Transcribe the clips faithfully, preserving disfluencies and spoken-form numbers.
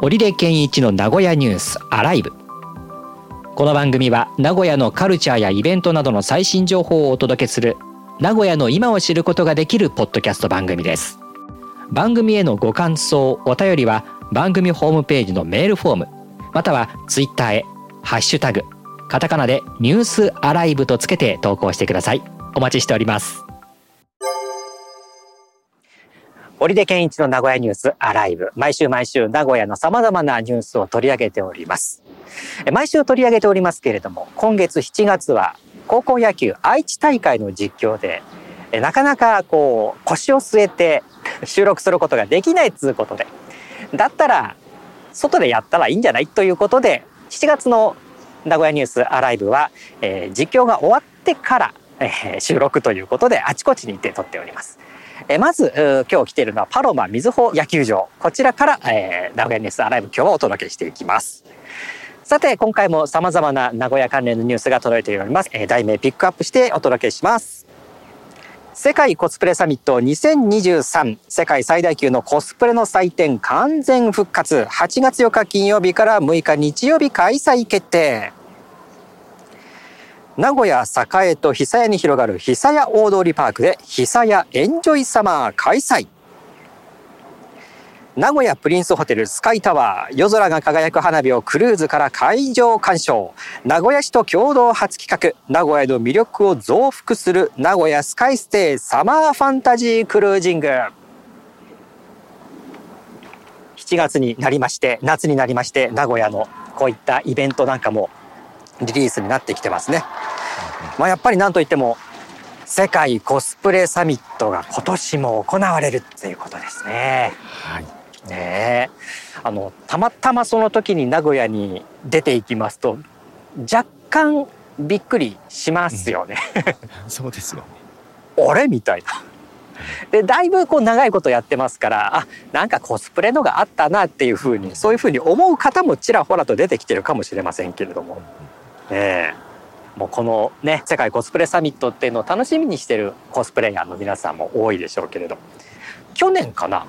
織出健一の名古屋ニュースアライブ。この番組は名古屋のカルチャーやイベントなどの最新情報をお届けする、名古屋の今を知ることができるポッドキャスト番組です。番組へのご感想、お便りは番組ホームページのメールフォーム、またはツイッターへハッシュタグカタカナでニュースアライブとつけて投稿してください。お待ちしております。織出健一の名古屋ニュースアライブ、毎週毎週名古屋の様々なニュースを取り上げております。毎週取り上げておりますけれども、今月しちがつは高校野球愛知大会の実況でなかなかこう腰を据えて収録することができないということで、だったら外でやったらいいんじゃないということで、しちがつの名古屋ニュースアライブは、えー、実況が終わってから、えー、収録ということであちこちに行って撮っております。えー、まず今日来ているのはパロマ瑞穂野球場、こちらから、えー、名古屋ニュースアライブ今日はお届けしていきます。さて今回も様々な名古屋関連のニュースが届いております。えー、題名ピックアップしてお届けします。世界コスプレサミットにせんにじゅうさん、世界最大級のコスプレの祭典完全復活、はちがつよっか金曜日からむいか日曜日開催決定。名古屋栄と久屋に広がる久屋大通パークで久屋エンジョイサマー開催。名古屋プリンスホテルスカイタワー、夜空が輝く花火をクルーズから会場鑑賞。名古屋市と共同初企画、名古屋の魅力を増幅する名古屋スカイステイサマーファンタジークルージング。しちがつになりまして、夏になりまして、名古屋のこういったイベントなんかもリリースになってきてますね。まあ、やっぱりなんといっても世界コスプレサミットが今年も行われるということですね。はい、ね、あのたまたまその時に名古屋に出ていきますと若干びっくりしますよね。うん、そうですよね。あれみたいな。でだいぶこう長いことやってますから、あ、なんかコスプレのがあったなっていうふうに、そういうふうに思う方もちらほらと出てきてるかもしれませんけれども、ね、もうこのね世界コスプレサミットっていうのを楽しみにしてるコスプレイヤーの皆さんも多いでしょうけれど、去年かな、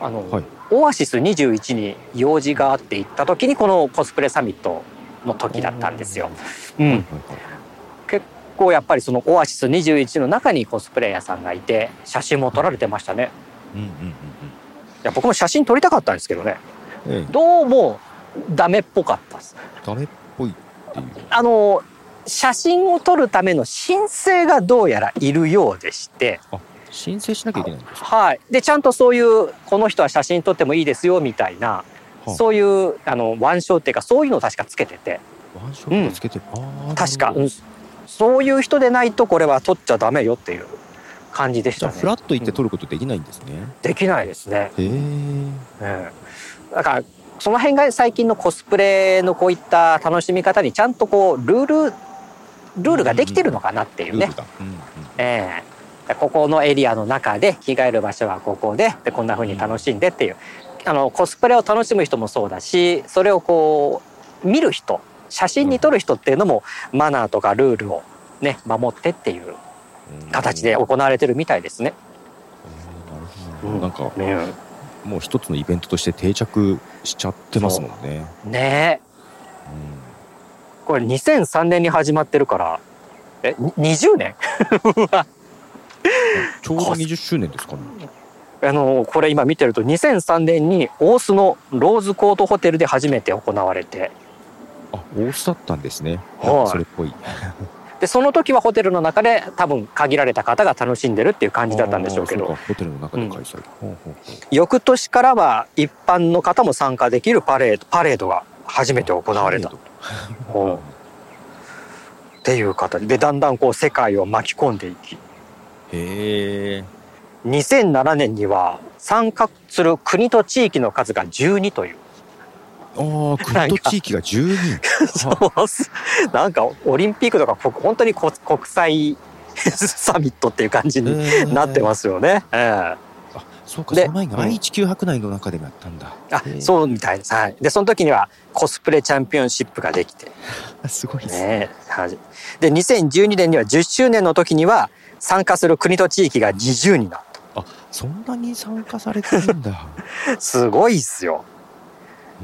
あの、はい、オアシスにじゅういちに用事があって行った時にこのコスプレサミットの時だったんですよ。うん、結構やっぱりそのオアシスにじゅういちの中にコスプレイヤーさんがいて写真も撮られてましたね。うんうんうんうん、いや僕も写真撮りたかったんですけどね、うん、どうもダメっぽかったです。ダメっぽいっていう、あの写真を撮るための申請がどうやらいるようでして、あ、申請しなきゃいけないんですか。はい、でちゃんとそういうこの人は写真撮ってもいいですよみたいな、はあ、そういうあの腕章っていうかそういうのを確かつけてて、腕章をつけてる、うん、確か、うん、そういう人でないとこれは撮っちゃダメよっていう感じでしたね。じゃあフラッと行って撮ることできないんですね。うん、できないですね。へえ、うん、だからその辺が最近のコスプレのこういった楽しみ方にちゃんとこうルールルールができてるのかなっていうね。うんうん、えーここのエリアの中で着替える場所はここ で, でこんな風に楽しんでっていう、あのコスプレを楽しむ人もそうだし、それをこう見る人、写真に撮る人っていうのもマナーとかルールをね守ってっていう形で行われてるみたいですね。うんうん、なるほど。なんか、うん、もう一つのイベントとして定着しちゃってますもんね。ねえ、うん、これにせんさんねんに始まってるからえにじゅうねんちょうどにじゅっしゅうねんですかね。あのこれ今見てるとにせんさんねんに大須のローズコートホテルで初めて行われて、あ、大須だったんですね。なんかそれっぽいでその時はホテルの中で多分限られた方が楽しんでるっていう感じだったんでしょうけど、そうか、ホテルの中で開催、うん、ほうほうほう、翌年からは一般の方も参加できるパレード、パレードが初めて行われたっていう形で、だんだんこう世界を巻き込んでいき、へー、にせんななねんには参加する国と地域の数がじゅうにという。ああ、国と地域がじゅうに。そう、なんかオリンピックとか本当に国際サミットっていう感じになってますよね。えー、あ、そうか。その前に愛知九博内の中でもやったんだ。あ、そうみたいです。はい。でその時にはコスプレチャンピオンシップができて。すごいですね。ね、はい。でにせんじゅうにねんにはじゅっしゅうねんの時には。参加する国と地域がにじゅうになった。あ、そんなに参加されてるんだ。すごいっすよ。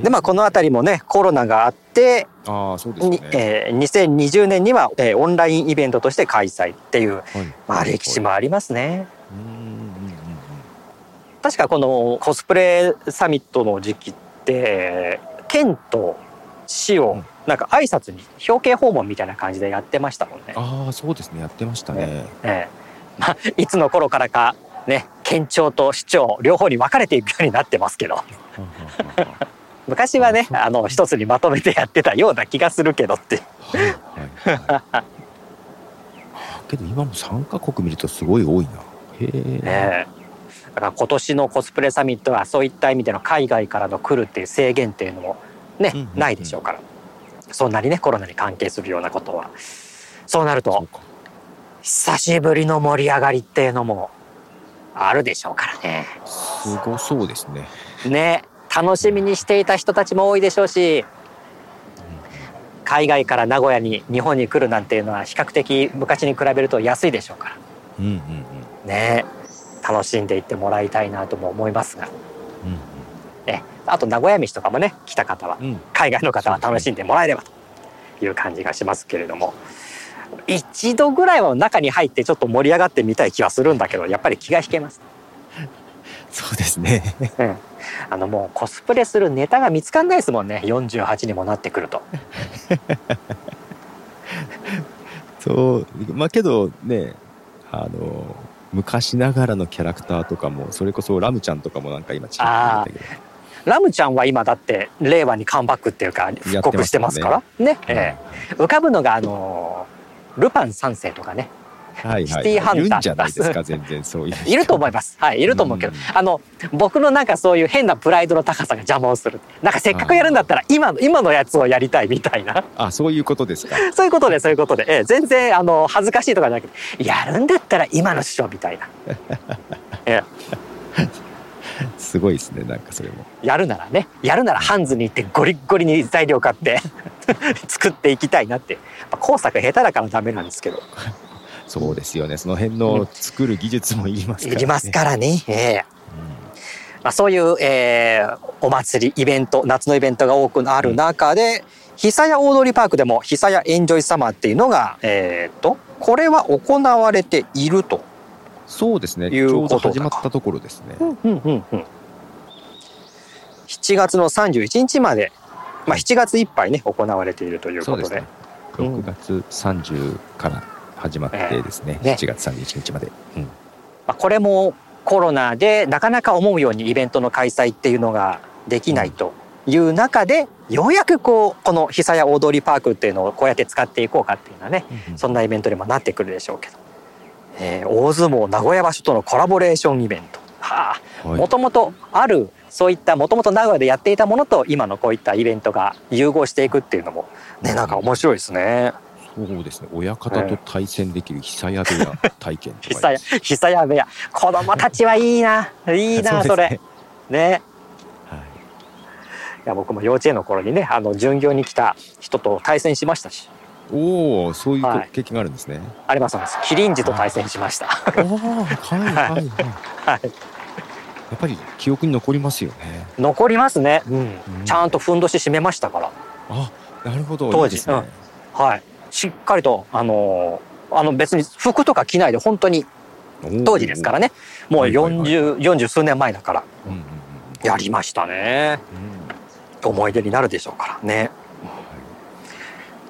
でまあこの辺りもねコロナがあってあそうです、ねえー、にせんにじゅうねんには、えー、オンラインイベントとして開催っていう、はいまあ、歴史もありますね。確かこのコスプレサミットの時期って県と市をなんか挨拶に表敬訪問みたいな感じでやってましたもんね。ああそうですねやってましたね。えーまあ、いつの頃からかね県庁と市長両方に分かれていくようになってますけど昔はねあの一つにまとめてやってたような気がするけどってはいはい、はい、けど今も参加国見るとすごい多いな。へえ、ね、だから今年のコスプレサミットはそういった意味での海外からの来るっていう制限っていうのもね、うんうんうん、ないでしょうからそんなにねコロナに関係するようなことはそうなると久しぶりの盛り上がりっていうのもあるでしょうからね。すごそうですね。ね、楽しみにしていた人たちも多いでしょうし、海外から名古屋に日本に来るなんていうのは比較的昔に比べると安いでしょうから、うんうんうん、ね、楽しんでいってもらいたいなとも思いますが、うんうんね、あと名古屋飯とかもね来た方は、うん、海外の方は楽しんでもらえればという感じがしますけれども。一度ぐらいは中に入ってちょっと盛り上がってみたい気はするんだけどやっぱり気が引けます。そうですね、うん、あのもうコスプレするネタが見つかんないですもんねよんじゅうはちにもなってくるとそうまあけどねあの昔ながらのキャラクターとかもそれこそラムちゃんとかもなんか今違ってたけどラムちゃんは今だって令和にカムバックっていうか復刻してますから ね, ね、ええ、浮かぶのがあのルパン三世とかね、はいはいはい、シティハンターいるんじゃないですか全然そういういると思います、はい、いると思うけど、うん、あの僕のなんかそういう変なプライドの高さが邪魔をするなんかせっかくやるんだったら今の今のやつをやりたいみたいなあそういうことですかそういうことでそういうことで、えー、全然あの恥ずかしいとかじゃなくてやるんだったら今の師匠みたいな、えー、すごいですねなんかそれもやるならねやるならハンズに行ってゴリッゴリに材料買って作っていきたいなって工作下手だからダメなんですけどそうですよねその辺の作る技術もいりますからねいりますからね、えーうんまあ、そういう、えー、お祭りイベント夏のイベントが多くある中で、うん、久屋大通パークでも久屋エンジョイサマーっていうのが、えー、とこれは行われているとそうですねちょうど始まったところですね、うんうんうんうん、しちがつのさんじゅういちにちまで、まあ、しちがついっぱいね行われているということ で, そうです、ねろくがつさんじゅうから始まってですね、うん、しちがつさんじゅういちにちまで、うんまあ、これもコロナでなかなか思うようにイベントの開催っていうのができないという中で、うん、ようやくこうこの久屋大通パークっていうのをこうやって使っていこうかっていうのはね、うん、そんなイベントにもなってくるでしょうけど、えー、大相撲名古屋場所とのコラボレーションイベントはあ、はい、もともとあるそういったもともと名古屋でやっていたものと今のこういったイベントが融合していくっていうのもねなんか面白いですね。そうですね親方と対戦できる久屋部屋体験とか久屋部屋子供たちはいいないいなそれ ね, ね、はい、いや僕も幼稚園の頃にねあの巡業に来た人と対戦しましたしおおそういう経験があるんですね、はい、ありますありますキリンジと対戦しましたおはいはいはい、はいやっぱり記憶に残りますよね。残りますね、うんうん、ちゃんとふんどし締めましたから。あ、なるほど当時いいですね、うんはい、しっかりと、あのー、あの別に服とか着ないで本当に当時ですからねもうよんじゅう、よんじゅう数年前だから、うんうんうん、やりましたね、うん、思い出になるでしょうからね、はい、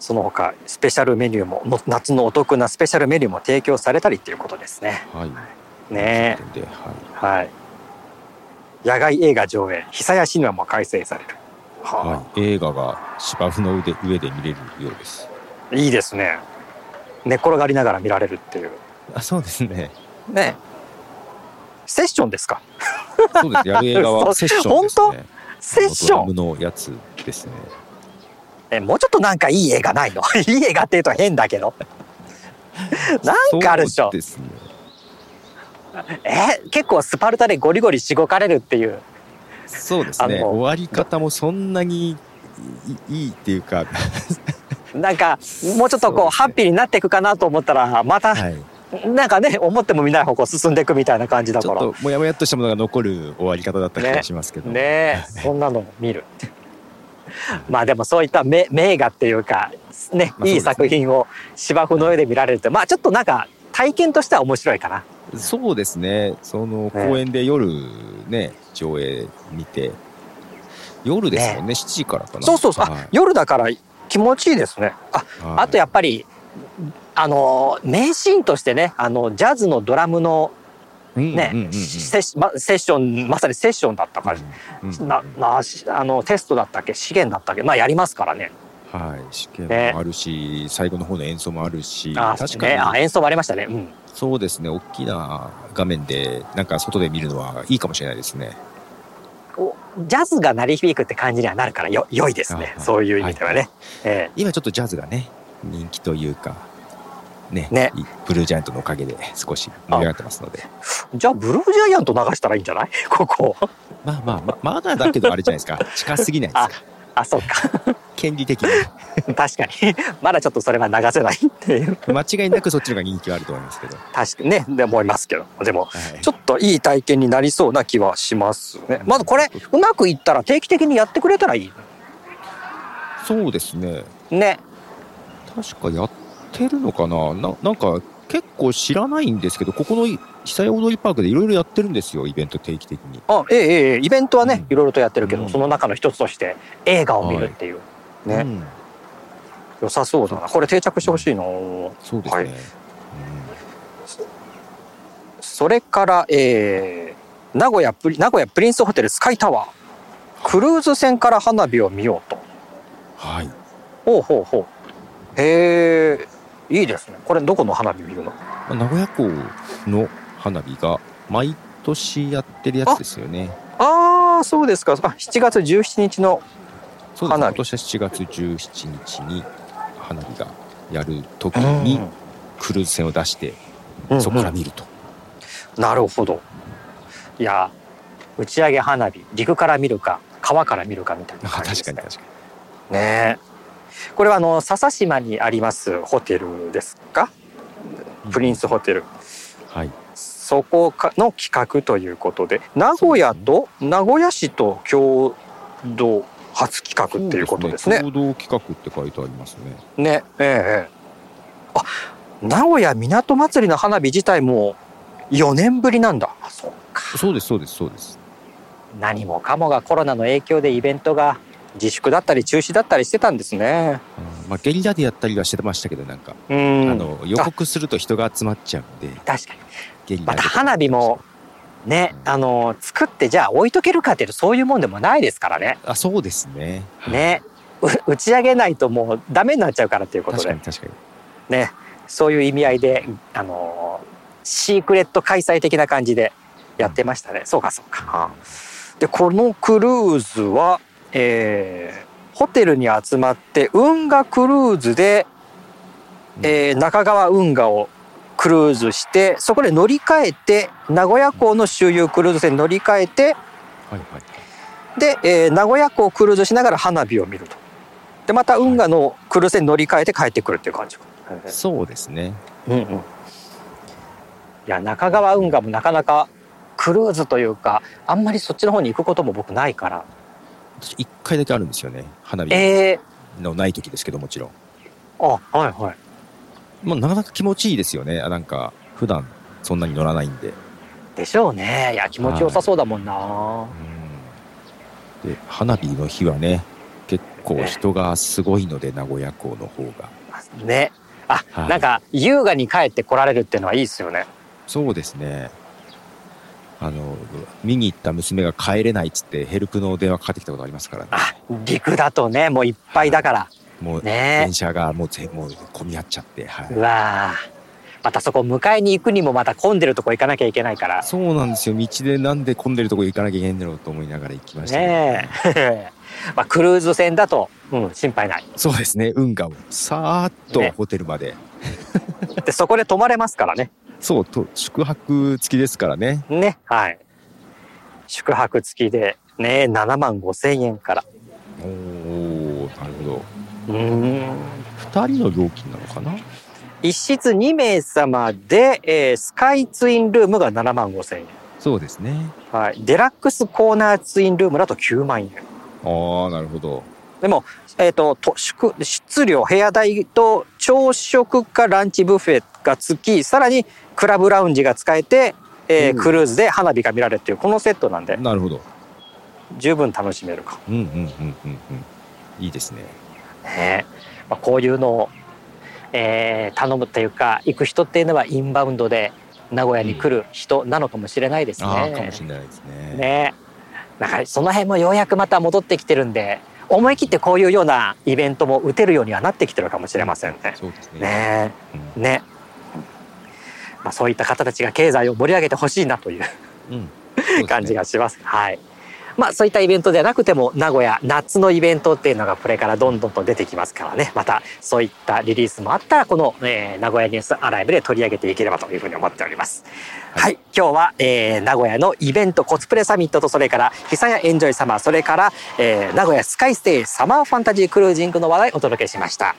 その他スペシャルメニューも夏のお得なスペシャルメニューも提供されたりっていうことですね。はいねえはい、はい野外映画上映久屋シネマも開催される、はあはい、映画が芝生の上で見れるようです。いいですね寝転がりながら見られるっていうあそうです ね, ねセッションですか。そうですやる映画はセッションですね本当セッションドラムのやつですねえもうちょっとなんかいい映画ないのいい映画って言うと変だけどなんかあるでしょ。そうですねえ結構スパルタでゴリゴリしごかれるっていうそうですね終わり方もそんなにいいっていうかなんかもうちょっとこう、ね、ハッピーになっていくかなと思ったらまた、はい、なんかね思ってもみない方向進んでいくみたいな感じだからちょっともやもやっとしたものが残る終わり方だった気がしますけど ね, ねそんなの見るまあでもそういった名画っていうか、ね、いい作品を芝生の上で見られるって、まあちょっとなんか体験としては面白いかな。そうですね。その公園で夜ね、上映見て、夜ですよね、しちじからかな。そうそうそう、あ、夜だから気持ちいいですね。あ、あとやっぱりあの名シーンとしてね、あのジャズのドラムのね、セッション、まさにセッションだったから、うんうん、ななあのテストだったっけ、試験だったっけ、まあやりますからね。はい、試験もあるし、ね、最後の方の演奏もあるし、あ、確かに、ね、あ、演奏もありましたね、うん、そうですね。大きな画面でなんか外で見るのはいいかもしれないですね。ジャズが鳴り響くって感じにはなるから よ, よいですね、はい、そういう意味ではね、はい、えー、今ちょっとジャズがね人気というかね、ね、ブルージャイアントのおかげで少し盛り上がってますので、じゃあブルージャイアント流したらいいんじゃないここまあまあまあまだだけどあれじゃないですか近すぎないですか。あ、あ、そうか権利的に確かにまだちょっとそれは流せないっていう間違いなくそっちの方が人気はあると思いますけど、確かにね、で思いますけど、でも、はい、ちょっといい体験になりそうな気はしますね。まずこれうまくいったら定期的にやってくれたらいい。そうですね。ね、確かやっててるのかな？ な, なんか結構知らないんですけど、ここの久屋踊りパークでいろいろやってるんですよ、イベント定期的に。あ、ええええ、イベントはね、いろいろとやってるけど、うん、その中の一つとして映画を見るっていう、はい、ね、うん、良さそうだな。これ定着してほしいな、うん、そうですね、はい、うん、それから、えー、名古屋プリ、名古屋プリンスホテルスカイタワー、クルーズ船から花火を見ようと。はい、ほうほうほう、へえ、いいですね。これどこの花火見るの？名古屋港の花火が毎年やってるやつですよね。ああ、そうですか。あ、しちがつじゅうしちにちの花火。そうです。今年はしちがつじゅうしちにちに花火がやるときにクルーズ船を出して、うん、そこから見ると、うんうん、なるほど。いや、打ち上げ花火、陸から見るか川から見るかみたいな感じですね。確かに確かに。ねえ、これはあの笹島にありますホテルですか、プリンスホテル、はい、そこの企画ということで、名古屋と名古屋市と共同初企画っていうことですね。そうですね、共同企画って書いてありますね。ね、ええ、あ、名古屋港まつりの花火自体もよねんぶりなんだ。あ、そうか。そうですそうですそうです。何もかもがコロナの影響でイベントが自粛だったり中止だったりしてたんですね、うん、まあ、ゲリラでやったりはしてましたけど、なんか、うん、あの予告すると人が集まっちゃうんで。確かにゲリラでまた花火もね、うん、あの作ってじゃあ置いとけるかっていうとそういうもんでもないですからね。あ、そうですね、ね、打ち上げないともうダメになっちゃうからということで。確かに確かに、ね、そういう意味合いで、あのシークレット開催的な感じでやってましたね、うん、そうかそうか、うん、でこのクルーズはえー、ホテルに集まって運河クルーズで、えー、中川運河をクルーズして、そこで乗り換えて名古屋港の周遊クルーズ船に乗り換えて、はいはい、で、えー、名古屋港をクルーズしながら花火を見ると。でまた運河のクルーズ船に乗り換えて帰ってくるっていう感じ、はいはい、そうですね、うんうん、いや中川運河もなかなかクルーズというかあんまりそっちの方に行くことも僕ないから、私いっかいだけあるんですよね、花火のない時ですけど、もちろん、えー、あ、はいはい、まあ、なかなか気持ちいいですよね。なんか普段そんなに乗らないんででしょうね。いや気持ちよさそうだもんな、はい、うん、で花火の日はね結構人がすごいので、ね、名古屋港の方がね、あ、はい、なんか優雅に帰って来られるっていうのはいいですよね。そうですね、あの見に行った娘が帰れないっつってヘルプの電話かかってきたことありますからね。あ、陸だとねもういっぱいだから、はい、もう電車がもう全部混み合っちゃって、はい、うわ、またそこ迎えに行くにもまた混んでるとこ行かなきゃいけないから。そうなんですよ、道でなんで混んでるとこ行かなきゃいけないんだろうと思いながら行きましたね。ねまあ、クルーズ船だと、うん、心配ない。そうですね、運河をさーっとホテルまで、ね、でそこで泊まれますからね。そうと、宿泊付きですからね。ね、はい。宿泊付きでね、ななまんごせんえんから。おお、なるほど。うーん。ふたりの料金なのかな？一室にめいさまで、えー、スカイツインルームがななまんごせんえん。そうですね。はい。デラックスコーナーツインルームだときゅうまんえん。ああ、なるほど。でも、えーと、宿、出料、部屋代と朝食かランチブッフェが付き、さらにクラブラウンジが使えて、えーうん、クルーズで花火が見られるっていうこのセットなんで、なるほど、十分楽しめるか。うんうんうんうんうん、いいですね。ね、まあ、こういうのを、えー、頼むというか行く人っていうのはインバウンドで名古屋に来る人なのかもしれないですね。うん、あ、かもしれないですね。ね、だからその辺もようやくまた戻ってきてるんで、思い切ってこういうようなイベントも打てるようにはなってきてるかもしれませんね。そうですね。ねえ、うん、ね、まあ、そういった方たちが経済を盛り上げてほしいなという、うんそうですね、感じがします。はい、まあ、そういったイベントではなくても名古屋夏のイベントっていうのがこれからどんどんと出てきますからね、またそういったリリースもあったらこの、えー、名古屋ニュースアライブで取り上げていければというふうに思っております。はい、はい、今日は、えー、名古屋のイベントコスプレサミットと、それから久屋エンジョイサマー、それから、えー、名古屋スカイステイサマーファンタジークルージングの話題をお届けしました。